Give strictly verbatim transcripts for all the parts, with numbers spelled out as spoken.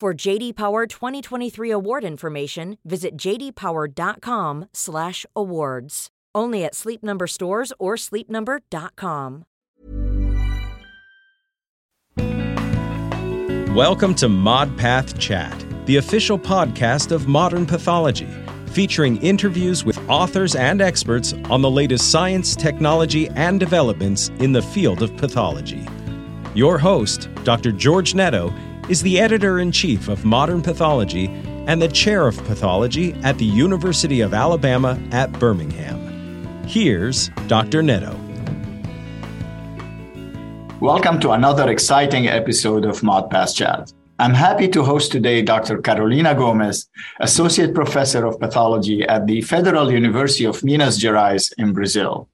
For J D Power twenty twenty-three award information, visit j d power dot com slash awards. Only at Sleep Number stores or sleep number dot com. Welcome to ModPath Chat, the official podcast of Modern Pathology, featuring interviews with authors and experts on the latest science, technology, and developments in the field of pathology. Your host, Doctor George Netto, is the editor-in-chief of Modern Pathology and the chair of pathology at the University of Alabama at Birmingham. Here's Doctor Netto. Welcome to another exciting episode of ModPath Chat. I'm happy to host today Doctor Carolina Gomes, Associate Professor of Pathology at the Federal University of Minas Gerais in Brazil.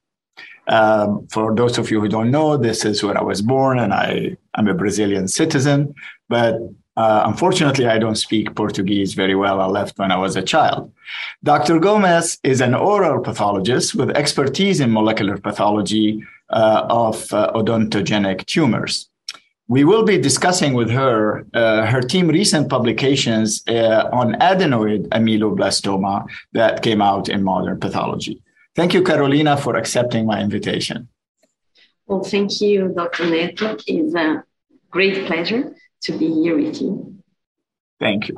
Um, for those of you who don't know, this is where I was born, and I am a Brazilian citizen. But uh, unfortunately, I don't speak Portuguese very well. I left when I was a child. Doctor Gomes is an oral pathologist with expertise in molecular pathology uh, of uh, odontogenic tumors. We will be discussing with her, uh, her team recent publications uh, on adenoid ameloblastoma that came out in Modern Pathology. Thank you, Carolina, for accepting my invitation. Well, thank you, Doctor Netto. It's a great pleasure to be here with you. Thank you.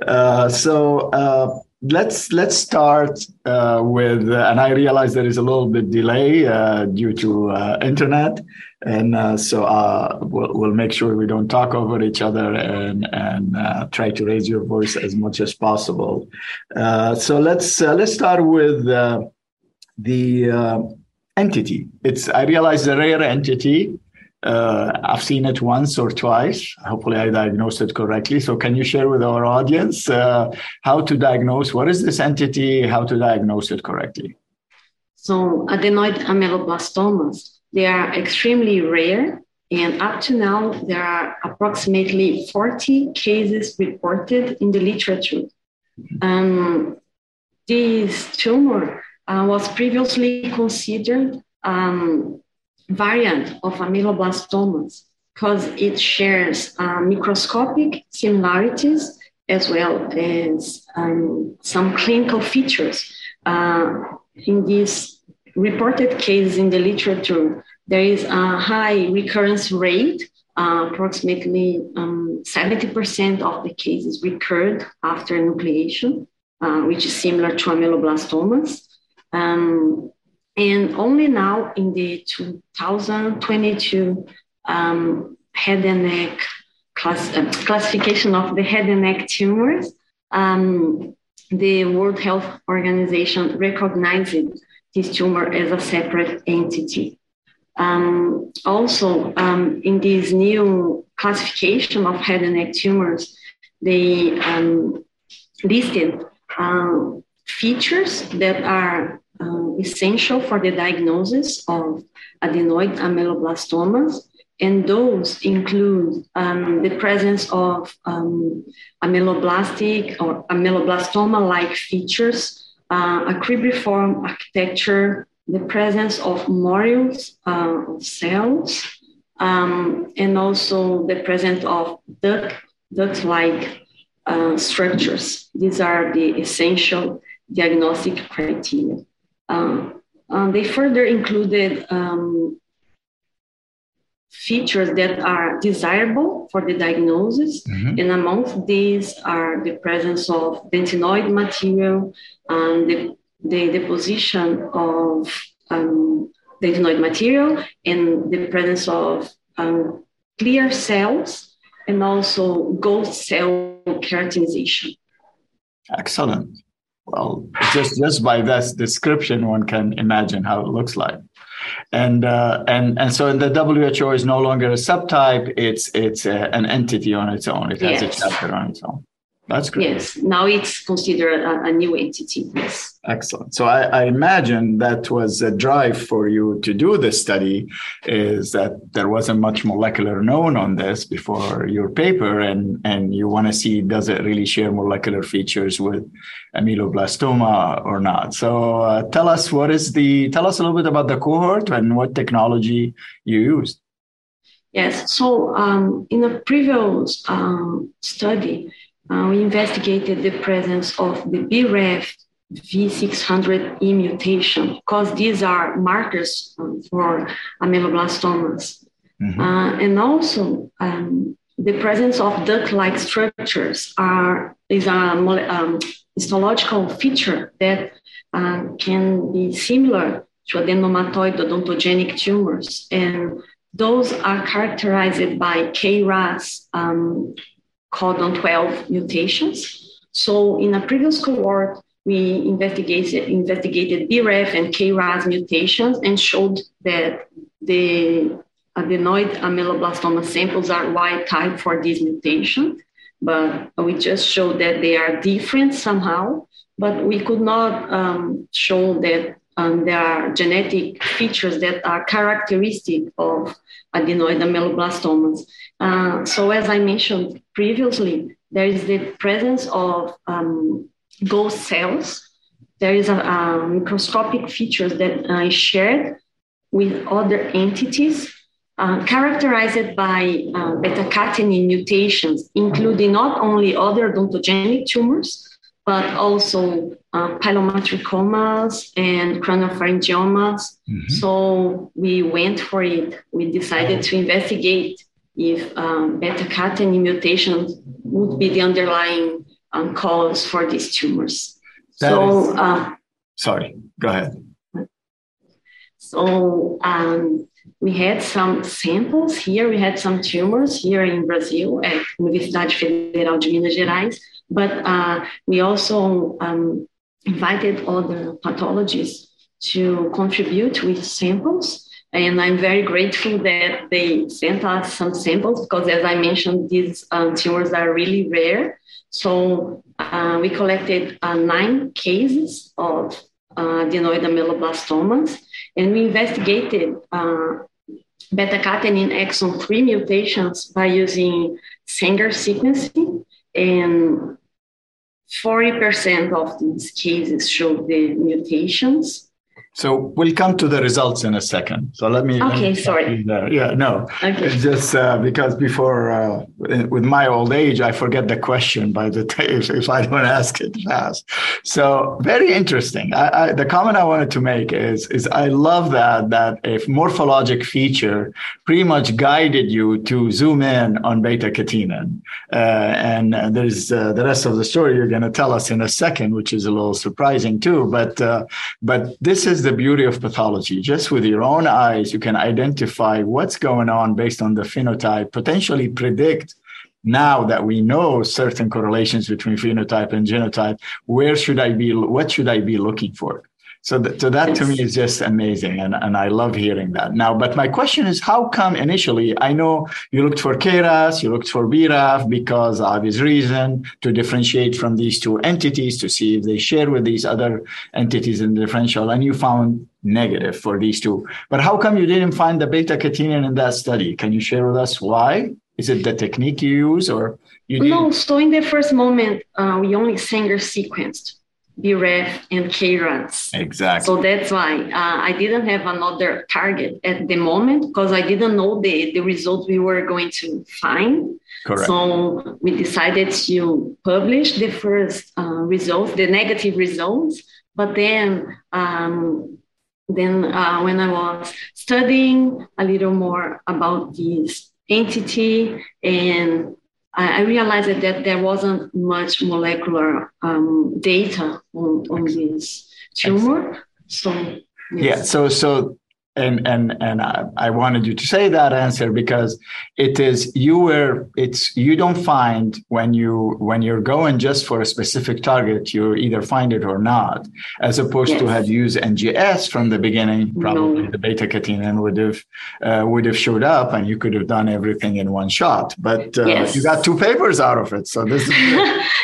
Uh, so uh, let's let's start uh, with, uh, and I realize there is a little bit delay uh, due to uh, internet, and uh, so uh, we'll, we'll make sure we don't talk over each other and and uh, try to raise your voice as much as possible. Uh, so let's uh, let's start with. Uh, The uh, entity. It's, I realize, a rare entity. Uh, I've seen it once or twice. Hopefully I diagnosed it correctly. So can you share with our audience uh, how to diagnose? What is this entity? How to diagnose it correctly? So adenoid ameloblastomas, they are extremely rare. And up to now, there are approximately forty cases reported in the literature. Um, this tumor Uh, was previously considered a um, variant of ameloblastomas because it shares uh, microscopic similarities as well as um, some clinical features. Uh, in these reported cases in the literature, there is a high recurrence rate. Uh, approximately um, seventy percent of the cases recurred after enucleation, uh, which is similar to ameloblastomas. Um, and only now in the two thousand twenty-two um, head and neck class, uh, classification of the head and neck tumors, um, the World Health Organization recognized this tumor as a separate entity. Um, also, um, in this new classification of head and neck tumors, they um, listed uh, features that are Uh, essential for the diagnosis of adenoid ameloblastomas, and those include um, the presence of um, ameloblastic or ameloblastoma-like features, uh, a cribriform architecture, the presence of morules uh, of cells, um, and also the presence of duct, duct-like uh, structures. These are the essential diagnostic criteria. Uh, um, they further included um, features that are desirable for the diagnosis. Mm-hmm. And amongst these are the presence of dentinoid material, and the, the deposition of um, dentinoid material, and the presence of um, clear cells, and also ghost cell keratinization. Excellent. Well, just, just by that description, one can imagine how it looks like. And uh, and and so the W H O is no longer a subtype; it's it's a, an entity on its own. It yes. has a chapter on its own. That's great. Yes, now it's considered a, a new entity. Yes. Excellent. So I, I imagine that was a drive for you to do this study, is that there wasn't much molecular known on this before your paper, and, and you want to see, does it really share molecular features with ameloblastoma or not? So uh, tell us what is the, tell us a little bit about the cohort and what technology you used. Yes. So um, in a previous um, study, Uh, we investigated the presence of the B R A F V six hundred E mutation, because these are markers um, for ameloblastomas. Mm-hmm. uh, and also um, the presence of duct-like structures are is a um, histological feature that uh, can be similar to adenomatoid odontogenic tumors, and those are characterized by K R A S um, codon twelve mutations. So in a previous cohort, we investigated, investigated B R A F and K R A S mutations and showed that the adenoid ameloblastoma samples are wild type for this mutation, but we just showed that they are different somehow, but we could not um, show that um, there are genetic features that are characteristic of adenoid ameloblastomas. Uh, so as I mentioned previously, there is the presence of um, ghost cells. There is a, a microscopic features that I shared with other entities, uh, characterized by uh, beta-catenin mutations, including not only other odontogenic tumors, but also uh, pilomatricomas and craniopharyngiomas. Mm-hmm. So we went for it. We decided to investigate if um, beta-catenin mutations would be the underlying um, cause for these tumors. That so, is... uh, sorry, go ahead. So um, we had some samples here. We had some tumors here in Brazil at Universidade Federal de Minas Gerais, but uh, we also um, invited other pathologists to contribute with samples. And I'm very grateful that they sent us some samples, because as I mentioned, these um, tumors are really rare. So uh, we collected uh, nine cases of uh, adenoid ameloblastomas, and we investigated uh, beta-catenin exon three mutations by using Sanger sequencing, and forty percent of these cases showed the mutations. So we'll come to the results in a second. So let me. Okay, let me sorry. Yeah, no. Okay. It's just uh, because before, uh, with my old age, I forget the question by the t- if, if I don't ask it fast. So very interesting. I, I, the comment I wanted to make is is I love that that if morphologic feature pretty much guided you to zoom in on beta-catenin, uh, and uh, there's uh, the rest of the story you're going to tell us in a second, which is a little surprising too. But uh, but this is the beauty of pathology. Just with your own eyes, you can identify what's going on based on the phenotype, potentially predict, now that we know certain correlations between phenotype and genotype, where should I be, what should I be looking for? So, th- so that yes. to me is just amazing, and, and I love hearing that. Now, but my question is, how come initially, I know you looked for K R A S, you looked for B R A F because obvious reason to differentiate from these two entities to see if they share with these other entities in the differential, and you found negative for these two. But how come you didn't find the beta-catenin in that study? Can you share with us why? Is it the technique you use, or you didn't? No, so in the first moment, uh, we only Sanger sequenced B R A F and K R A S. Exactly. So that's why uh, I didn't have another target at the moment, because I didn't know the, the result we were going to find. Correct. So we decided to publish the first uh, results, the negative results. But then, um, then uh, when I was studying a little more about this entity, and I realized that there wasn't much molecular um, data on, on this tumor. So yes. yeah, so so And and and I, I wanted you to say that answer because it is you were it's you don't find when you when you're going just for a specific target, you either find it or not, as opposed yes. to had used N G S from the beginning. Probably no. The beta-catenin would have uh, would have showed up, and you could have done everything in one shot. But uh, yes. you got two papers out of it, so this is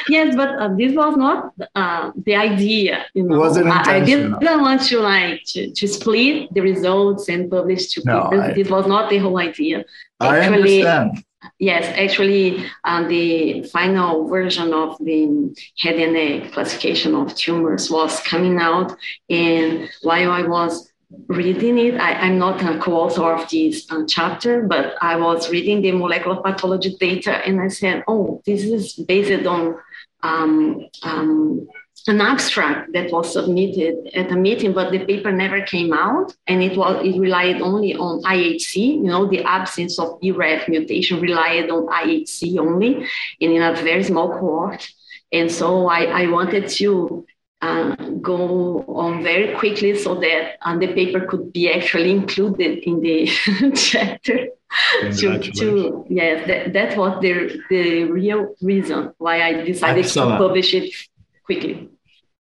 yes, but uh, this was not uh, the idea. You know? It wasn't intentional. I, I didn't want to like to, to split the results and published to no, people. I, this was not the whole idea. Actually, I understand. Yes, actually, um, the final version of the head and neck classification of tumors was coming out, and while I was reading it, I, I'm not a co-author of this uh, chapter, but I was reading the molecular pathology data, and I said, oh, this is based on um, um, an abstract that was submitted at a meeting, but the paper never came out, and it was it relied only on I H C. You know, the absence of B R A F mutation relied on I H C only, and in a very small cohort. And so I, I wanted to uh, go on very quickly so that uh, the paper could be actually included in the chapter. To, to, yes, that, that was the the real reason why I decided Excellent. to publish it quickly.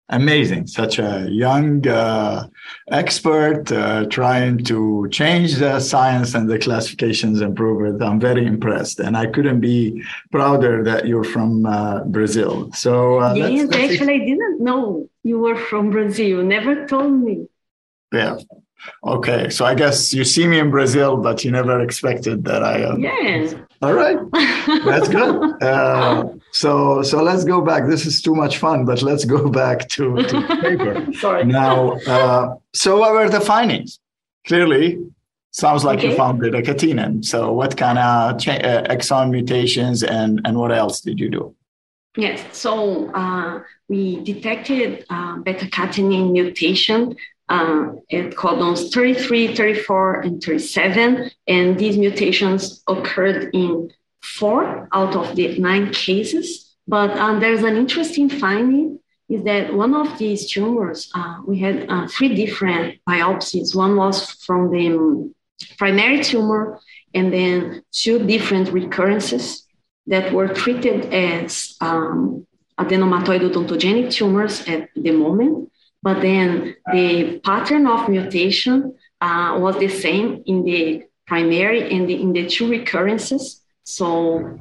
Amazing. Such a young uh, expert uh, trying to change the science and the classifications and prove it. I'm very impressed. And I couldn't be prouder that you're from uh, Brazil. So uh, yes, that's, that's actually, ex- I didn't know you were from Brazil. You never told me. Yeah. Okay. So I guess you see me in Brazil, but you never expected that I am. Uh, yes. All right. That's good. Uh, so so let's go back. This is too much fun, but let's go back to, to the paper. Sorry. Now, uh, so what were the findings? Clearly, sounds like okay. you found beta-catenin. So what kind of cha- uh, exon mutations and, and what else did you do? Yes. So uh, we detected uh, beta-catenin mutation Uh, at codons thirty-three, thirty-four, and thirty-seven. And these mutations occurred in four out of the nine cases. But um, there's an interesting finding is that one of these tumors, uh, we had uh, three different biopsies. One was from the primary tumor, and then two different recurrences that were treated as um, adenomatoid odontogenic tumors at the moment. But then the pattern of mutation uh, was the same in the primary and the, in the two recurrences. So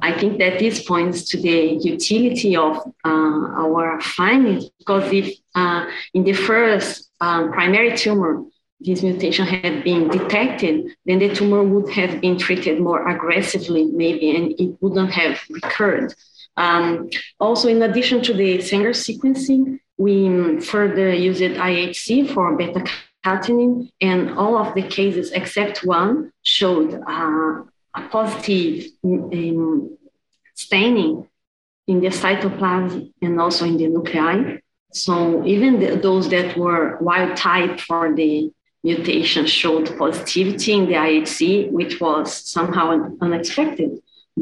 I think that this points to the utility of uh, our findings, because if uh, in the first um, primary tumor, this mutation had been detected, then the tumor would have been treated more aggressively maybe, and it wouldn't have recurred. Um, also, in addition to the Sanger sequencing, we further used I H C for beta-catenin, and all of the cases except one showed uh, a positive um, staining in the cytoplasm and also in the nuclei. So even the, those that were wild-type for the mutation showed positivity in the I H C, which was somehow unexpected.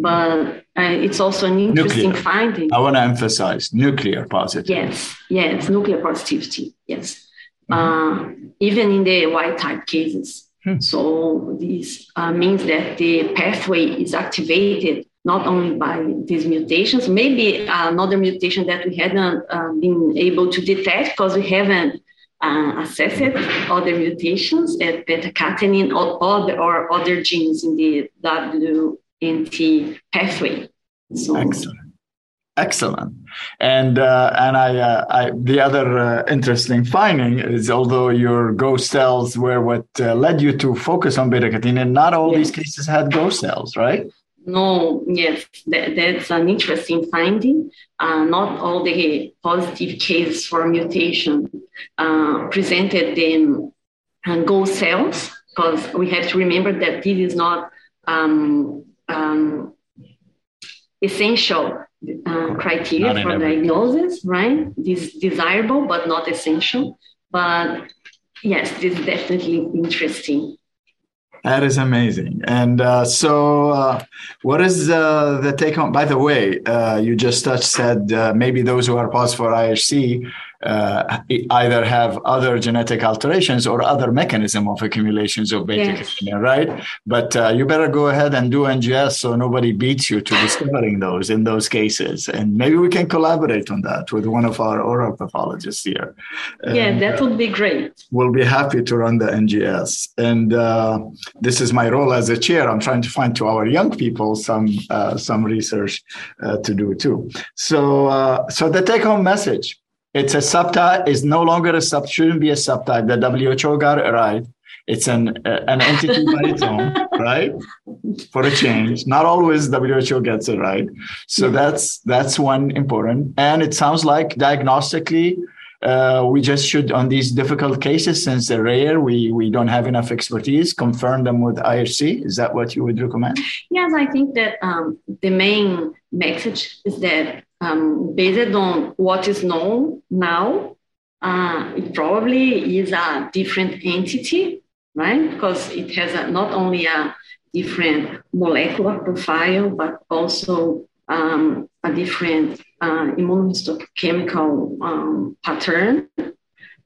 But uh, it's also an interesting nuclear. finding. I want to emphasize nuclear positivity. Yes, yes, nuclear positivity, yes. Mm-hmm. Uh, even in the wild-type cases. Hmm. So this uh, means that the pathway is activated not only by these mutations, maybe another mutation that we hadn't uh, been able to detect because we haven't uh, assessed other mutations at beta-catenin or other, or other genes in the W N T pathway. So. Excellent. Excellent. And uh, and I, uh, I the other uh, interesting finding is, although your ghost cells were what uh, led you to focus on beta-catenin, not all yes. these cases had ghost cells, right? No, yes, that, that's an interesting finding. Uh, not all the positive cases for mutation uh, presented them ghost cells, because we have to remember that this is not um, Um, essential uh, criteria for everything. Diagnosis, right? This desirable, but not essential. But yes, this is definitely interesting. That is amazing. And uh, so uh, what is uh, the take home? By the way, uh, you just touched, said uh, maybe those who are positive for I H C uh, either have other genetic alterations or other mechanism of accumulations of beta-catenin, yeah. right? But uh, you better go ahead and do N G S so nobody beats you to discovering those in those cases. And maybe we can collaborate on that with one of our oral pathologists here. Yeah, and, that would be great. We'll be happy to run the N G S. And uh, this is my role as a chair. I'm trying to find to our young people some uh, some research uh, to do too. So uh, so the take-home message, it's a subtype, is no longer a sub, shouldn't be a subtype. The W H O got it right. It's an uh, an entity by its own, right? For a change. Not always W H O gets it right. So that's that's one important. And it sounds like diagnostically, uh, we just should, on these difficult cases, since they're rare, we, we don't have enough expertise, confirm them with I H C. Is that what you would recommend? Yes, I think that um, the main message is that um, based on what is known now, uh, it probably is a different entity, right? Because it has a, not only a different molecular profile, but also um, a different uh, immunohistochemical um, pattern.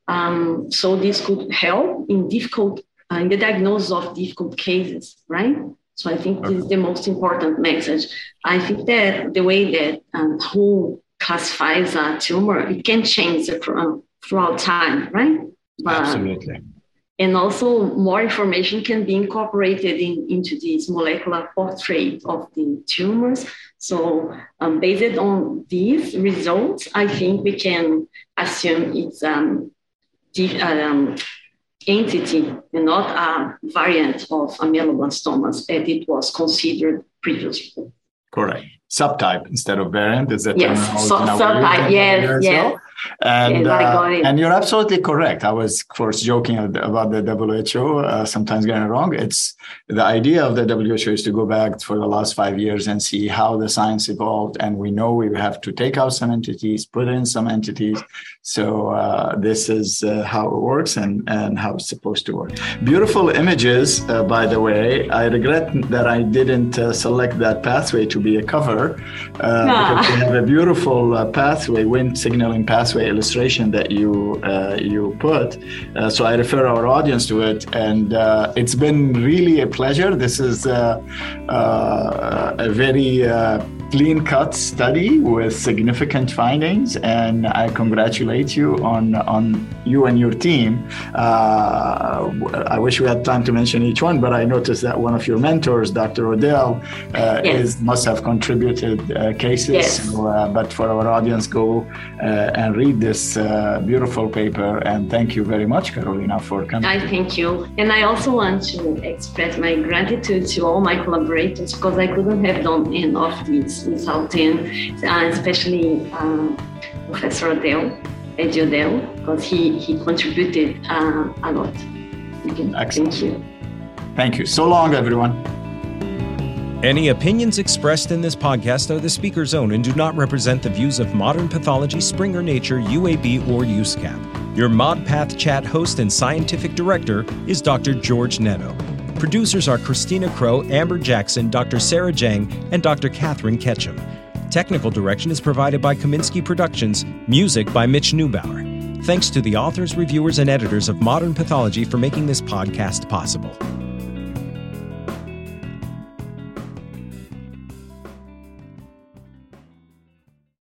Um, so this could help in difficult, uh, in the diagnosis of difficult cases, right? So I think this is the most important message. I think that the way that um, who classifies a tumor, it can change it um, throughout time, right? But, absolutely. And also more information can be incorporated in, into this molecular portrait of the tumors. So um, based on these results, I think we can assume it's um, the um, entity and not a variant of ameloblastomas as it was considered previously. Correct. Subtype instead of variant. Is that yes, so, subtype, yes, yes. And, yeah, uh, and you're absolutely correct. I was, of course, joking about the W H O, uh, sometimes getting it wrong. It's the idea of the W H O is to go back for the last five years and see how the science evolved. And we know we have to take out some entities, put in some entities. So uh, this is uh, how it works and, and how it's supposed to work. Beautiful images, uh, by the way. I regret that I didn't uh, select that pathway to be a cover. Uh, nah. Because we have a beautiful uh, pathway, wind signaling pathway. Illustration that you uh, you put, uh, so I refer our audience to it, and uh, it's been really a pleasure. This is uh, uh, a very uh, clean-cut study with significant findings, and I congratulate you on on you and your team. Uh, I wish we had time to mention each one, but I noticed that one of your mentors, Doctor Odell, uh, yes. is must have contributed uh, cases. Yes. So, uh, but for our audience, go uh, and read this uh, beautiful paper. And thank you very much, Carolina, for coming. I thank you. And I also want to express my gratitude to all my collaborators, because I couldn't have done enough of this without them, uh, especially um, Professor Odell, Edwin Odell, because he, he contributed uh, a lot. Okay. Excellent. Thank you. Thank you. So long, everyone. Any opinions expressed in this podcast are the speaker's own and do not represent the views of Modern Pathology, Springer Nature, U A B, or U S CAP. Your ModPath Chat host and scientific director is Doctor George Netto. Producers are Christina Crow, Amber Jackson, Doctor Sarah Jang, and Doctor Catherine Ketchum. Technical direction is provided by Kaminsky Productions, music by Mitch Neubauer. Thanks to the authors, reviewers, and editors of Modern Pathology for making this podcast possible.